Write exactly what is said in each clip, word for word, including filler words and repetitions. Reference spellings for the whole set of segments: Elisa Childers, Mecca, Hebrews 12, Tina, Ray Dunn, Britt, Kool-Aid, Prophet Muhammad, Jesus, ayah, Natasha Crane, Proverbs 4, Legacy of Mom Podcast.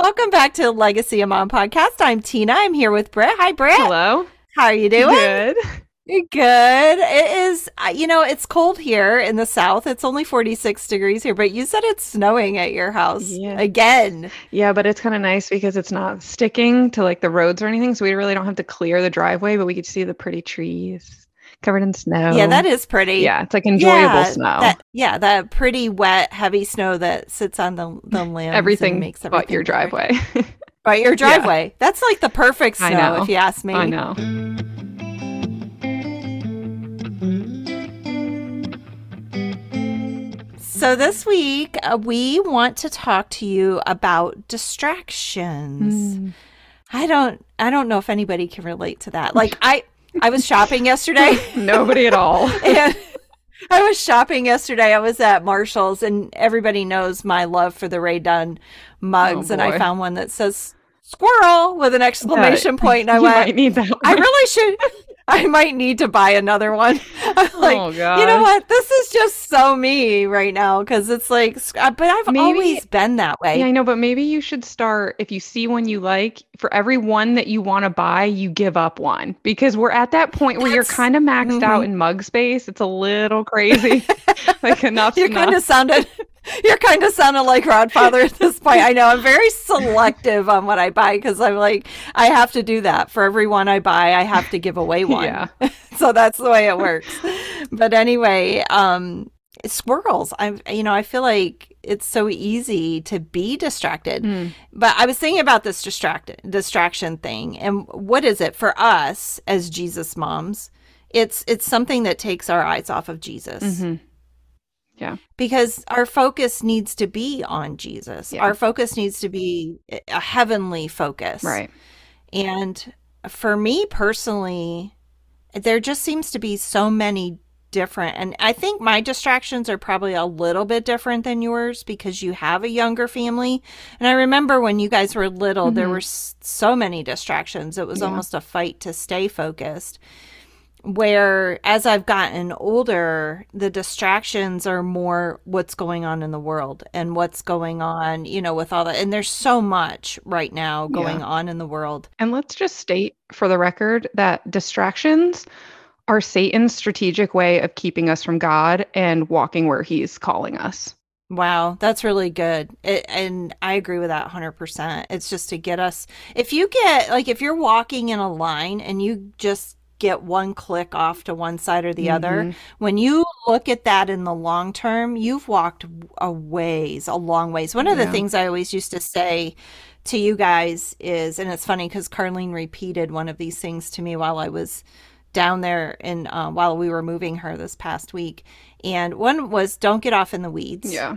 Welcome back to Legacy of Mom Podcast. I'm Tina. I'm here with Britt. Hi, Britt. Hello. How are you doing? Good. Good. It is, you know, it's cold here in the South. It's only forty-six degrees here, but you said it's snowing at your house yeah. again. Yeah, but it's kind of nice because it's not sticking to like the roads or anything. So we really don't have to clear the driveway, but we get to see the pretty trees covered in snow. Yeah, that is pretty. Yeah, it's like enjoyable yeah, snow. That, yeah, that pretty wet, heavy snow that sits on the, the land. Everything and makes everything but your driveway. But your driveway. Yeah. That's like the perfect snow, if you ask me. I know. So this week, uh, we want to talk to you about distractions. Mm. I don't I don't know if anybody can relate to that. Like, I, I was shopping yesterday. Nobody at all. And I was shopping yesterday. I was at Marshall's, and everybody knows my love for the Ray Dunn mugs. Oh, and I found one that says squirrel with an exclamation that, point. And I you went, might need that one. I really should. I might need to buy another one. I'm like, oh, you know what? This is just so me right now because it's like, but I've maybe, always been that way. Yeah, I know, but maybe you should start, if you see one you like, for every one that you want to buy, you give up one because we're at that point where That's, you're kind of maxed mm-hmm. out in mug space. It's a little crazy. Like enough's enough. Kind of sounded... You're kind of sounding like Rodfather at this point. I know I'm very selective on what I buy because I'm like, I have to do that. For every one I buy, I have to give away one. Yeah. So that's the way it works. But anyway, um, squirrels. I'm, you know, I feel like it's so easy to be distracted. Mm. But I was thinking about this distracted distraction thing. And what is it for us as Jesus moms? It's, it's something that takes our eyes off of Jesus. Mm-hmm. Yeah. Because our focus needs to be on Jesus. Yeah. Our focus needs to be a heavenly focus. Right. And for me personally, there just seems to be so many different, and I think my distractions are probably a little bit different than yours because you have a younger family. And I remember when you guys were little, mm-hmm. there were so many distractions. It was yeah. almost a fight to stay focused. Where as I've gotten older, the distractions are more what's going on in the world and what's going on, you know, with all that. And there's so much right now going yeah. on in the world. And let's just state for the record that distractions are Satan's strategic way of keeping us from God and walking where he's calling us. Wow, that's really good. It, and I agree with that one hundred percent. It's just to get us, if you get, like, if you're walking in a line and you just get one click off to one side or the mm-hmm. other. When you look at that in the long term, you've walked a ways, a long ways. One of yeah. the things I always used to say to you guys is, and it's funny because Carlene repeated one of these things to me while I was down there and uh, while we were moving her this past week. And one was, don't get off in the weeds. Yeah.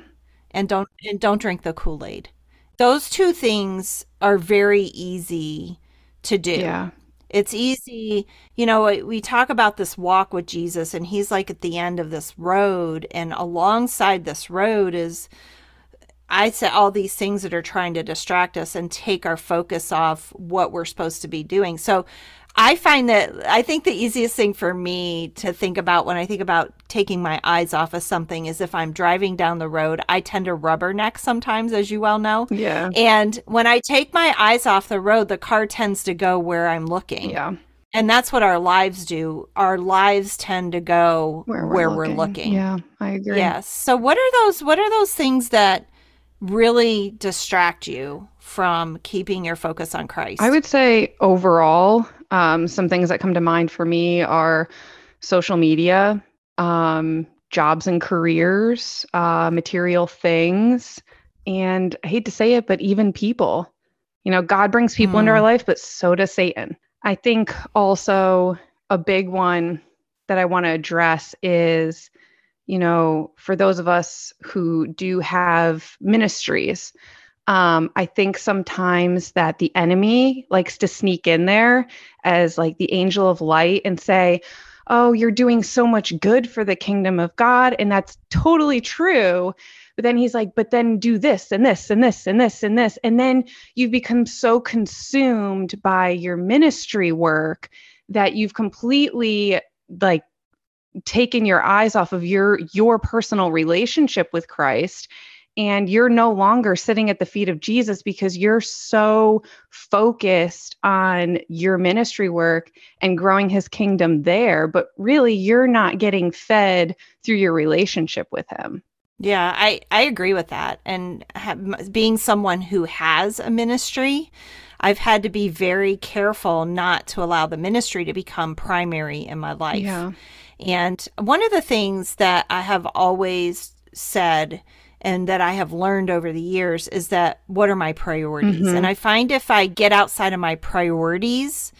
And don't, and don't drink the Kool-Aid. Those two things are very easy to do. Yeah. It's easy, you know, we talk about this walk with Jesus and he's like at the end of this road, and alongside this road is, I say, all these things that are trying to distract us and take our focus off what we're supposed to be doing. So I find that, I think the easiest thing for me to think about when I think about taking my eyes off of something is if I'm driving down the road, I tend to rubberneck sometimes, as you well know. Yeah. And when I take my eyes off the road, the car tends to go where I'm looking. Yeah. And that's what our lives do. Our lives tend to go where we're, where looking. we're looking. Yeah, I agree. Yes. So what are those, what are those things that really distract you from keeping your focus on Christ? I would say overall, um, some things that come to mind for me are social media, um, jobs and careers, uh, material things, and I hate to say it, but even people. You know, God brings people mm. into our life, but so does Satan. I think also a big one that I want to address is, you know, for those of us who do have ministries, Um, I think sometimes that the enemy likes to sneak in there as like the angel of light and say, oh, you're doing so much good for the kingdom of God. And that's totally true. But then he's like, but then do this and this and this and this and this. And then you've become so consumed by your ministry work that you've completely like taken your eyes off of your, your personal relationship with Christ. and you're no longer sitting at the feet of Jesus because you're so focused on your ministry work and growing his kingdom there, but really you're not getting fed through your relationship with him. Yeah, I, I agree with that. And have, being someone who has a ministry, I've had to be very careful not to allow the ministry to become primary in my life. Yeah. And one of the things that I have always said and that I have learned over the years is that what are my priorities? Mm-hmm. And I find if I get outside of my priorities,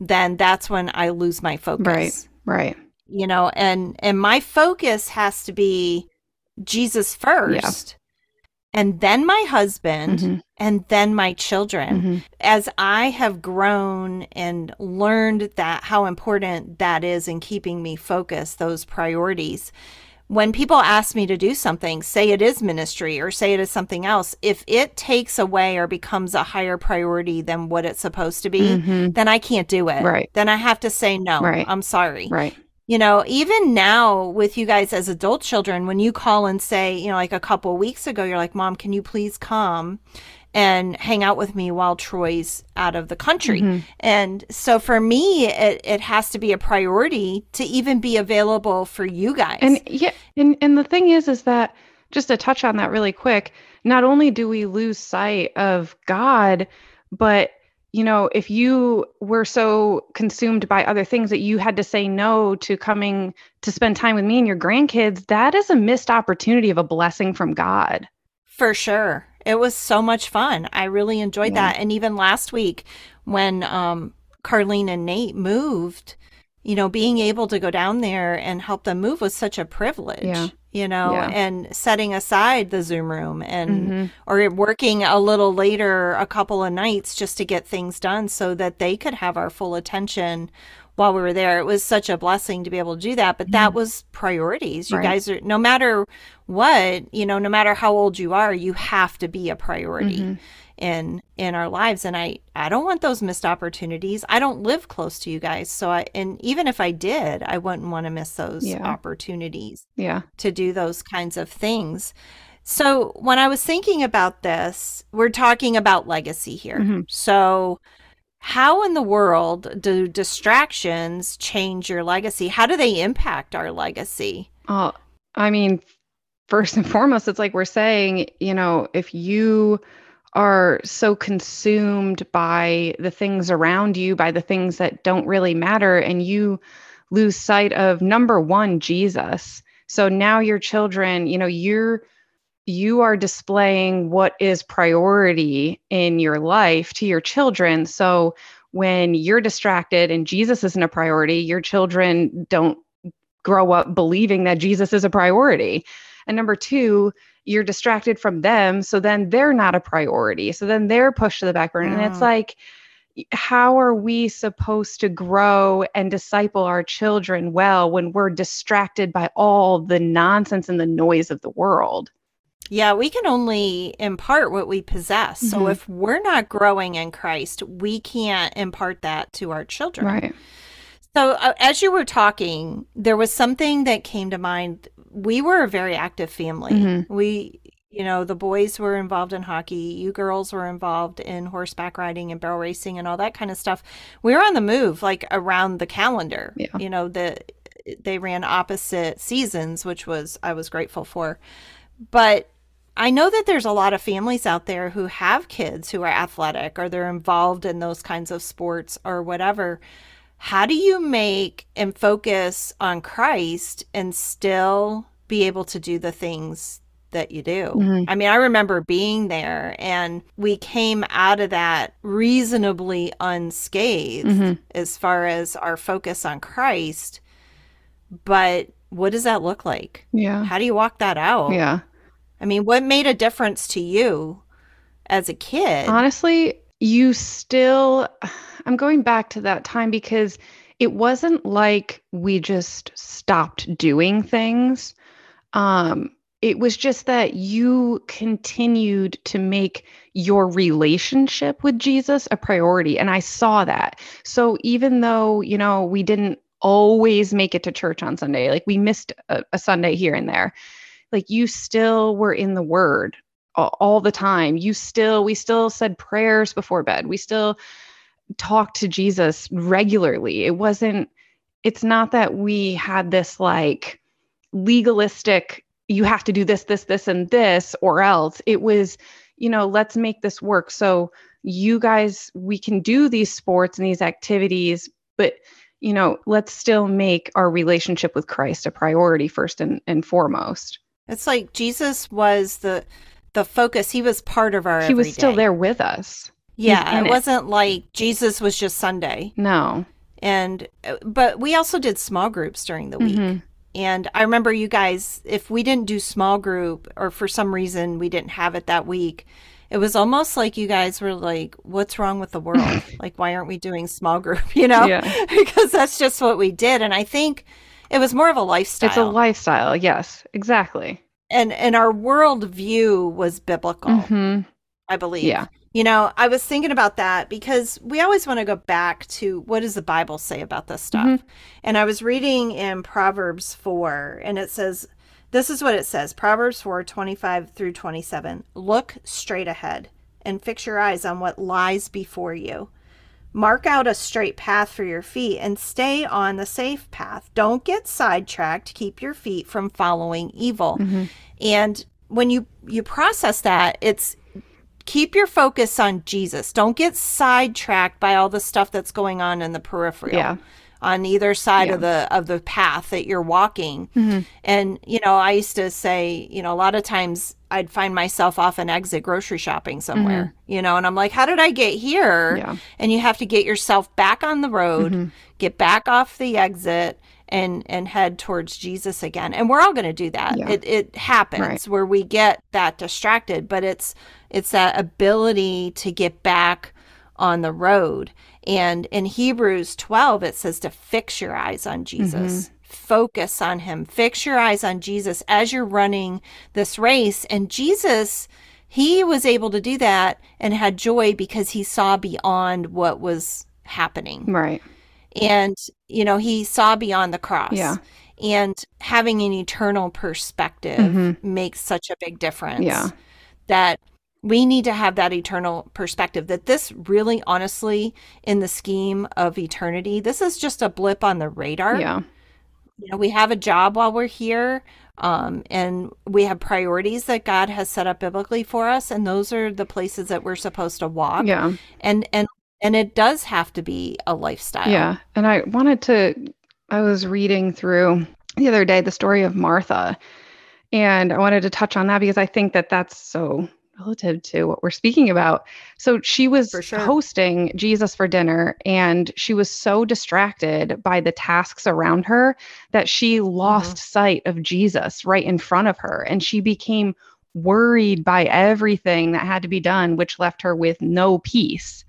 then that's when I lose my focus. Right, right. You know, and, and my focus has to be Jesus first, yeah. and then my husband, mm-hmm. and then my children. Mm-hmm. As I have grown and learned that how important that is in keeping me focused, those priorities. When people ask me to do something, say it is ministry or say it is something else, if it takes away or becomes a higher priority than what it's supposed to be, mm-hmm. then I can't do it. Right. Then I have to say no. Right. I'm sorry. Right. You know, even now with you guys as adult children, when you call and say, you know, like a couple of weeks ago, you're like, Mom, can you please come and hang out with me while Troy's out of the country? Mm-hmm. And so for me, it, it has to be a priority to even be available for you guys. And yeah, and, and the thing is, is that just to touch on that really quick, not only do we lose sight of God, but you know, if you were so consumed by other things that you had to say no to coming to spend time with me and your grandkids, that is a missed opportunity of a blessing from God. For sure. It was so much fun. I really enjoyed yeah. that. And even last week when um, Carlene and Nate moved, you know, being able to go down there and help them move was such a privilege, yeah. you know, yeah. and setting aside the Zoom room and mm-hmm. or working a little later a couple of nights just to get things done so that they could have our full attention while we were there. It was such a blessing to be able to do that. But mm-hmm. that was priorities. You right. guys are, no matter what, you know, no matter how old you are, you have to be a priority. Mm-hmm. in in our lives. And I, I don't want those missed opportunities. I don't live close to you guys. So I, and even if I did, I wouldn't want to miss those yeah. opportunities yeah. to do those kinds of things. So when I was thinking about this, we're talking about legacy here. Mm-hmm. So how in the world do distractions change your legacy? How do they impact our legacy? Oh, I mean, first and foremost, it's like we're saying, you know, if you are so consumed by the things around you, by the things that don't really matter, and you lose sight of number one, Jesus. So now your children, you know, you're you are displaying what is priority in your life to your children. So when you're distracted and Jesus isn't a priority, your children don't grow up believing that Jesus is a priority. And number two, you're distracted from them. So then they're not a priority. So then they're pushed to the back burner. Mm. And it's like, how are we supposed to grow and disciple our children well when we're distracted by all the nonsense and the noise of the world? Yeah, we can only impart what we possess. Mm-hmm. So if we're not growing in Christ, we can't impart that to our children. Right. So uh, as you were talking, there was something that came to mind. We were a very active family. Mm-hmm. We, you know, the boys were involved in hockey. You girls were involved in horseback riding and barrel racing and all that kind of stuff. We were on the move, like around the calendar. Yeah. You know, the they ran opposite seasons, which was I was grateful for. But I know that there's a lot of families out there who have kids who are athletic or they're involved in those kinds of sports or whatever. How do you make and focus on Christ and still be able to do the things that you do? Mm-hmm. I mean, I remember being there and we came out of that reasonably unscathed mm-hmm. as far as our focus on Christ. But what does that look like? Yeah. How do you walk that out? Yeah. I mean, what made a difference to you as a kid? Honestly, you still, I'm going back to that time because it wasn't like we just stopped doing things. Um, it was just that you continued to make your relationship with Jesus a priority. And I saw that. So even though, you know, we didn't always make it to church on Sunday, like we missed a, a Sunday here and there, like you still were in the Word all, all the time. You still, we still said prayers before bed. We still talked to Jesus regularly. It wasn't, it's not that we had this like legalistic, you have to do this, this, this, and this, or else. It was, you know, let's make this work. So you guys, we can do these sports and these activities, but, you know, let's still make our relationship with Christ a priority first and, and foremost. It's like Jesus was the the focus. He was part of our everyday. He was still there with us. Yeah, it wasn't like Jesus was just Sunday. No. And but we also did small groups during the week. Mm-hmm. And I remember you guys, if we didn't do small group or for some reason we didn't have it that week, it was almost like you guys were like, what's wrong with the world? Like, why aren't we doing small group, you know? Yeah. Because that's just what we did. And I think it was more of a lifestyle. It's a lifestyle. Yes, exactly. And and our worldview was biblical, mm-hmm. I believe. Yeah. You know, I was thinking about that because we always want to go back to what does the Bible say about this stuff? Mm-hmm. And I was reading in Proverbs four, and it says, this is what it says, Proverbs four, twenty-five through twenty-seven. Look straight ahead and fix your eyes on what lies before you. Mark out a straight path for your feet and stay on the safe path. Don't get sidetracked. Keep your feet from following evil. Mm-hmm. And when you, you process that, it's keep your focus on Jesus. Don't get sidetracked by all the stuff that's going on in the peripheral. Yeah. On either side yeah. of the of the path that you're walking. Mm-hmm. And, you know, I used to say, you know, a lot of times I'd find myself off an exit grocery shopping somewhere, mm-hmm. you know, and I'm like, how did I get here? Yeah. And you have to get yourself back on the road, mm-hmm. get back off the exit and and head towards Jesus again. And we're all going to do that. Yeah. It it happens right. where we get that distracted, but it's it's that ability to get back on the road. And in Hebrews twelve, it says to fix your eyes on Jesus, mm-hmm. focus on him, fix your eyes on Jesus as you're running this race. And Jesus, he was able to do that and had joy because he saw beyond what was happening. Right. And, you know, he saw beyond the cross. Yeah. And having an eternal perspective mm-hmm. makes such a big difference. Yeah. That we need to have that eternal perspective, that this really, honestly, in the scheme of eternity, this is just a blip on the radar. Yeah. You know, we have a job while we're here, um, and we have priorities that God has set up biblically for us, and those are the places that we're supposed to walk. Yeah. And and and it does have to be a lifestyle. Yeah. And I wanted to, I was reading through the other day the story of Martha, and I wanted to touch on that because I think that that's so relative to what we're speaking about. So she was sure. hosting Jesus for dinner, and she was so distracted by the tasks around her that she lost mm-hmm. sight of Jesus right in front of her. And she became worried by everything that had to be done, which left her with no peace.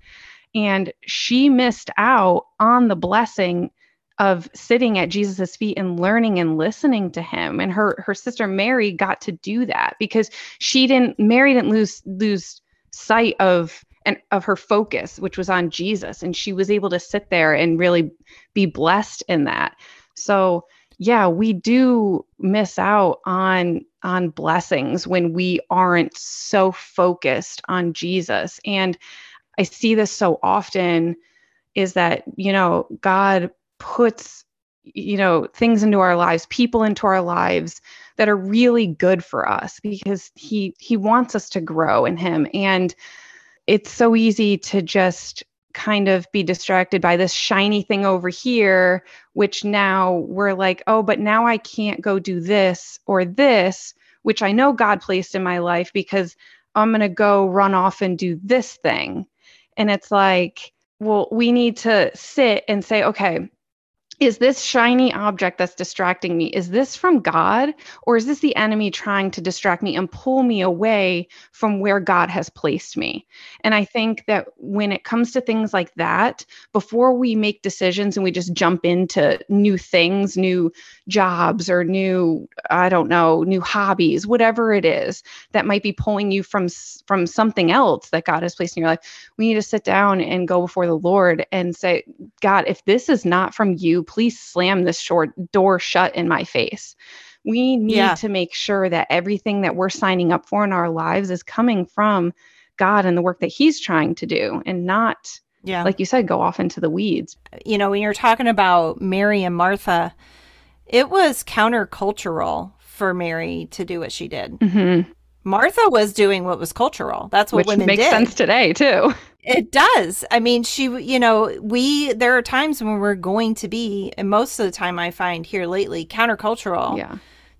And she missed out on the blessing of sitting at Jesus's feet and learning and listening to him. And her, her sister Mary got to do that because she didn't, Mary didn't lose, lose sight of, and of her focus, which was on Jesus. And she was able to sit there and really be blessed in that. So yeah, we do miss out on, on blessings when we aren't so focused on Jesus. And I see this so often is that, you know, God puts, you know, things into our lives, people into our lives that are really good for us because he, he wants us to grow in him. And it's so easy to just kind of be distracted by this shiny thing over here, which now we're like, oh, but now I can't go do this or this, which I know God placed in my life because I'm going to go run off and do this thing. And it's like, well, we need to sit and say, okay, is this shiny object that's distracting me, is this from God, or is this the enemy trying to distract me and pull me away from where God has placed me? And I think that when it comes to things like that, before we make decisions and we just jump into new things, new jobs or new, I don't know, new hobbies, whatever it is that might be pulling you from, from something else that God has placed in your life, we need to sit down and go before the Lord and say, God, if this is not from you, please slam this short door shut in my face. We need yeah. to make sure that everything that we're signing up for in our lives is coming from God and the work that he's trying to do, and not, yeah. like you said, go off into the weeds. You know, when you're talking about Mary and Martha, it was countercultural for Mary to do what she did. Mm-hmm. Martha was doing what was cultural. That's what Which women did. Which makes sense today, too. It does. I mean, she, you know, we, there are times when we're going to be, and most of the time I find here lately, countercultural yeah.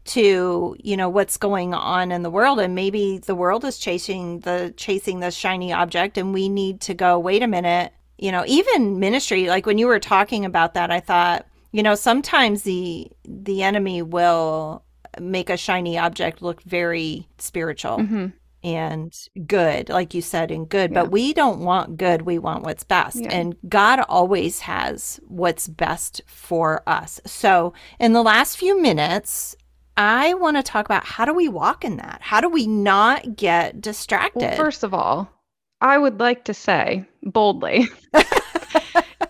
to, you know, what's going on in the world. And maybe the world is chasing the, chasing the shiny object, and we need to go, wait a minute, you know, even ministry, like when you were talking about that, I thought, you know, sometimes the, the enemy will make a shiny object look very spiritual mm-hmm. and good, like you said, and good. Yeah. But we don't want good. We want what's best. Yeah. And God always has what's best for us. So in the last few minutes, I want to talk about, how do we walk in that? How do we not get distracted? Well, first of all, I would like to say boldly,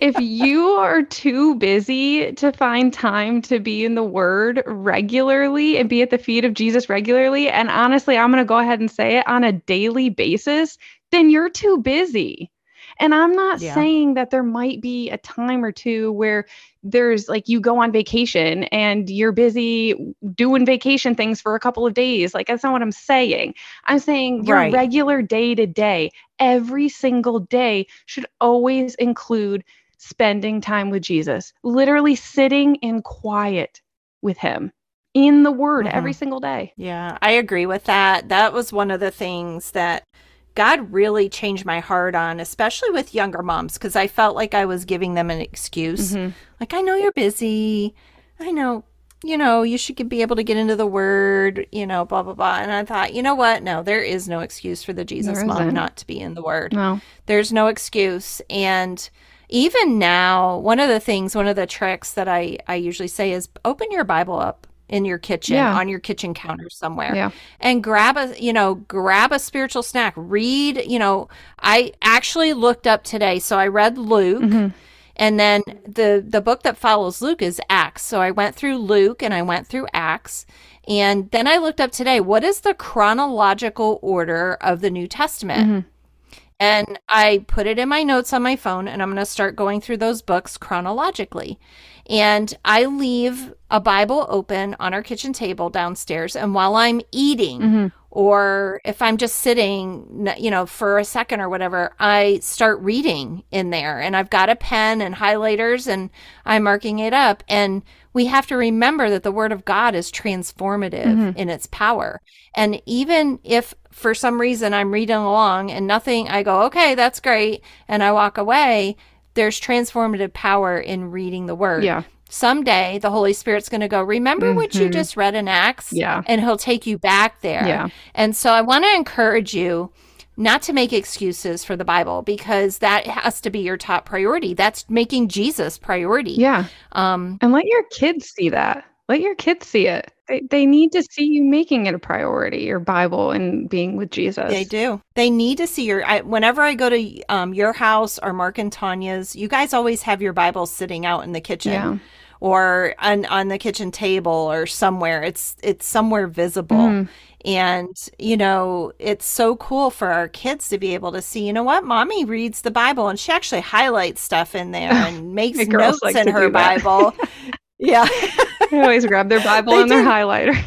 if you are too busy to find time to be in the Word regularly and be at the feet of Jesus regularly, and honestly, I'm going to go ahead and say it, on a daily basis, then you're too busy. And I'm not yeah. saying that there might be a time or two where there's like, you go on vacation and you're busy doing vacation things for a couple of days. Like, that's not what I'm saying. I'm saying your right. regular day to day, every single day should always include spending time with Jesus, literally sitting in quiet with him in the Word mm-hmm. every single day. Yeah, I agree with that. That was one of the things that God really changed my heart on, especially with younger moms, because I felt like I was giving them an excuse. Mm-hmm. Like, I know you're busy. I know, you know, you should be able to get into the Word, you know, blah, blah, blah. And I thought, you know what? No, there is no excuse for the Jesus mom not to be in the Word. No, there's no excuse. And even now, one of the things, one of the tricks that I, I usually say is open your Bible up in your kitchen, yeah. on your kitchen counter somewhere, yeah. and grab a, you know, grab a spiritual snack, read, you know, I actually looked up today. So I read Luke mm-hmm. and then the, the book that follows Luke is Acts. So I went through Luke and I went through Acts, and then I looked up today, what is the chronological order of the New Testament? Mm-hmm. And I put it in my notes on my phone, and I'm going to start going through those books chronologically. And I leave a Bible open on our kitchen table downstairs. And while I'm eating, mm-hmm. or if I'm just sitting, you know, for a second or whatever, I start reading in there. And I've got a pen and highlighters, and I'm marking it up. And we have to remember that the Word of God is transformative mm-hmm. in its power. And even if for some reason I'm reading along and nothing, I go, okay, that's great, and I walk away, there's transformative power in reading the Word. Yeah. Someday the Holy Spirit's going to go, remember mm-hmm. what you just read in Acts? Yeah. And he'll take you back there. Yeah. And so I want to encourage you not to make excuses for the Bible, because that has to be your top priority. That's making Jesus priority. Yeah. Um, and let your kids see that. Let your kids see it. They, they need to see you making it a priority, your Bible and being with Jesus. They do. They need to see your, I, whenever I go to um, your house or Mark and Tanya's, you guys always have your Bible sitting out in the kitchen. Yeah. Or on, on the kitchen table or somewhere. It's it's somewhere visible. Mm. And, you know, it's so cool for our kids to be able to see, you know what, Mommy reads the Bible, and she actually highlights stuff in there and makes notes in her Bible. Yeah. They always grab their Bible and their highlighter.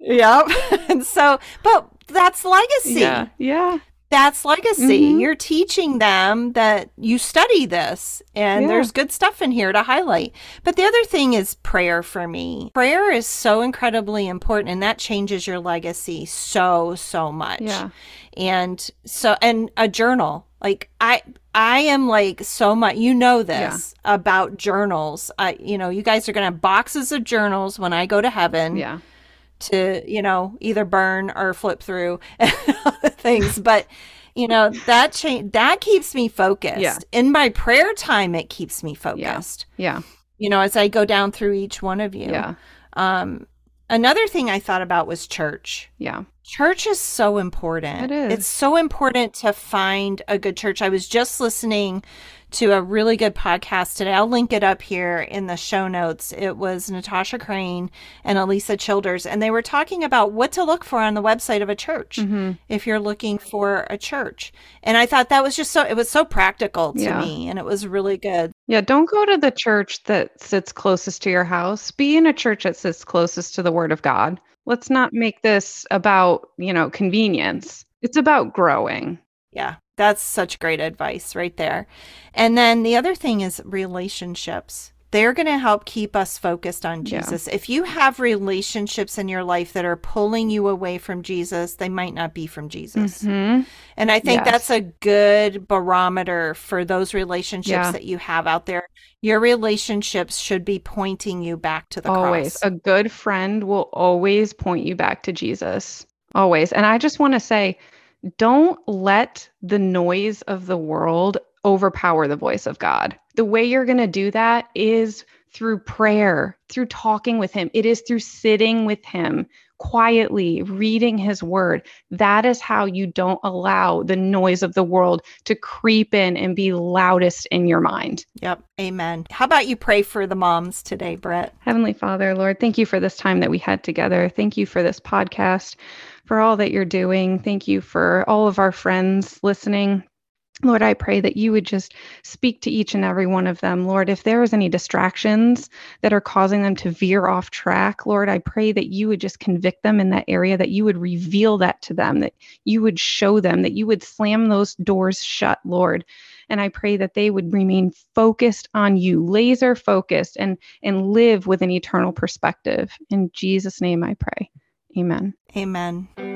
Yep. And so, but that's legacy. Yeah. Yeah. That's legacy. Mm-hmm. You're teaching them that you study this, and yeah. there's good stuff in here to highlight. But the other thing is prayer for me. Prayer is so incredibly important, and that changes your legacy so, so much. Yeah. And so, and a journal. Like I, I am like so much, you know, this yeah. about journals. I, you know, you guys are going to have boxes of journals when I go to heaven. Yeah. To, you know, either burn or flip through and other things. But, you know, that change, that keeps me focused. Yeah. In my prayer time, it keeps me focused. Yeah. Yeah. You know, as I go down through each one of you. Yeah. Um, another thing I thought about was church. Yeah. Church is so important. It is. It's so important to find a good church. I was just listening to a really good podcast today. I'll link it up here in the show notes. It was Natasha Crane and Elisa Childers, and they were talking about what to look for on the website of a church mm-hmm. if you're looking for a church. And I thought that was just so, it was so practical to yeah. me, and it was really good. Yeah, don't go to the church that sits closest to your house. Be in a church that sits closest to the Word of God. Let's not make this about, you know, convenience. It's about growing. Yeah, that's such great advice right there. And then the other thing is relationships. They're going to help keep us focused on Jesus. Yeah. If you have relationships in your life that are pulling you away from Jesus, they might not be from Jesus. Mm-hmm. And I think yes. that's a good barometer for those relationships yeah. that you have out there. Your relationships should be pointing you back to the always. Cross. Always. A good friend will always point you back to Jesus. Always. And I just want to say, don't let the noise of the world overpower the voice of God. The way you're going to do that is through prayer, through talking with Him. It is through sitting with Him, quietly reading His Word. That is how you don't allow the noise of the world to creep in and be loudest in your mind. Yep. Amen. How about you pray for the moms today, Britt? Heavenly Father, Lord, thank you for this time that we had together. Thank you for this podcast, for all that you're doing. Thank you for all of our friends listening. Lord, I pray that you would just speak to each and every one of them. Lord, if there is any distractions that are causing them to veer off track, Lord, I pray that you would just convict them in that area, that you would reveal that to them, that you would show them, that you would slam those doors shut, Lord. And I pray that they would remain focused on you, laser focused, and, and live with an eternal perspective. In Jesus' name I pray. Amen. Amen.